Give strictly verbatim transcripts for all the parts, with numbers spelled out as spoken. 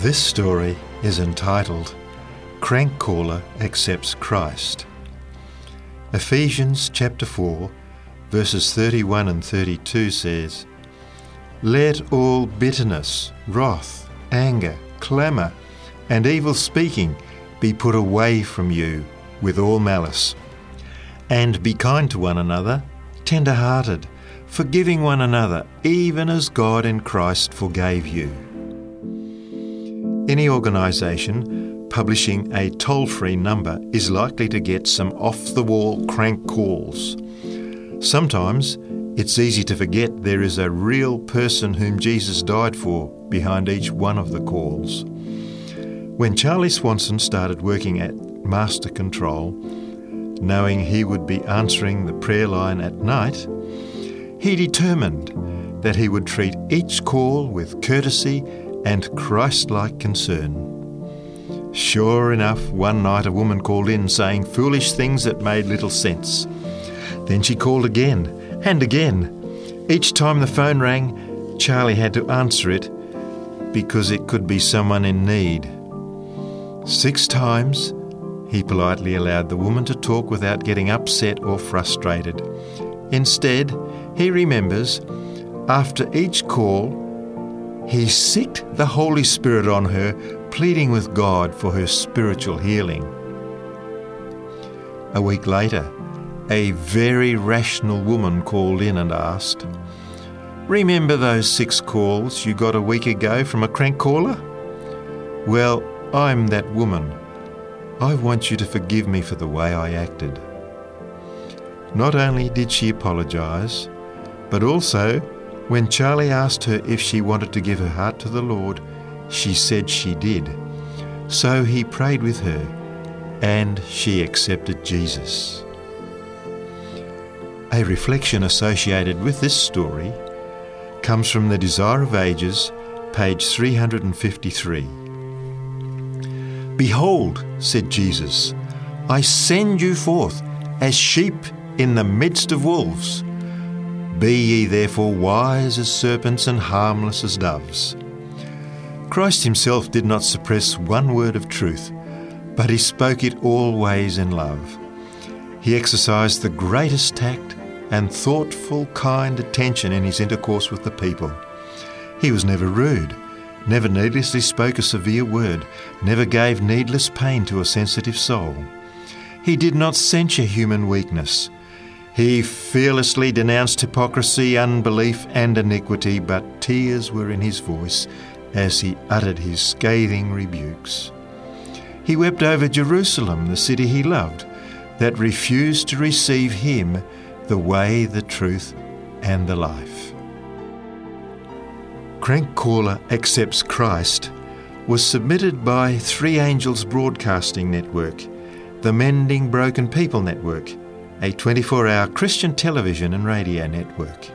This story is entitled Crank Caller Accepts Christ. Ephesians chapter four, verses thirty-one and thirty-two says, "Let all bitterness, wrath, anger, clamour, and evil speaking be put away from you with all malice. And be kind to one another, tender-hearted, forgiving one another, even as God in Christ forgave you." Any organisation publishing a toll-free number is likely to get some off-the-wall crank calls. Sometimes it's easy to forget there is a real person whom Jesus died for behind each one of the calls. When Charlie Swanson started working at Master Control, knowing he would be answering the prayer line at night, he determined that he would treat each call with courtesy and Christ-like concern. Sure enough, one night a woman called in saying foolish things that made little sense. Then she called again and again. Each time the phone rang, Charlie had to answer it because it could be someone in need. Six times, he politely allowed the woman to talk without getting upset or frustrated. Instead, he remembers, after each call, he sicked the Holy Spirit on her, pleading with God for her spiritual healing. A week later, a very rational woman called in and asked, "Remember those six calls you got a week ago from a crank caller? Well, I'm that woman. I want you to forgive me for the way I acted." Not only did she apologise, but also, when Charlie asked her if she wanted to give her heart to the Lord, she said she did. So he prayed with her, and she accepted Jesus. A reflection associated with this story comes from The Desire of Ages, page three fifty-three. "Behold," said Jesus, "I send you forth as sheep in the midst of wolves. Be ye therefore wise as serpents and harmless as doves." Christ himself did not suppress one word of truth, but he spoke it always in love. He exercised the greatest tact and thoughtful, kind attention in his intercourse with the people. He was never rude, never needlessly spoke a severe word, never gave needless pain to a sensitive soul. He did not censure human weakness. He fearlessly denounced hypocrisy, unbelief, and iniquity, but tears were in his voice as he uttered his scathing rebukes. He wept over Jerusalem, the city he loved, that refused to receive him, the way, the truth, and the life. Crank Caller Accepts Christ was submitted by Three Angels Broadcasting Network, the Mending Broken People Network, a twenty-four hour Christian television and radio network.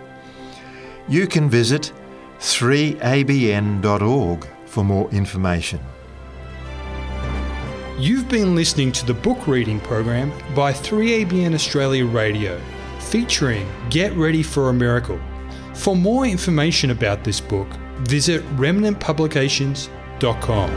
You can visit three A B N dot org for more information. You've been listening to the book reading program by three A B N Australia Radio, featuring Get Ready for a Miracle. For more information about this book, visit remnant publications dot com.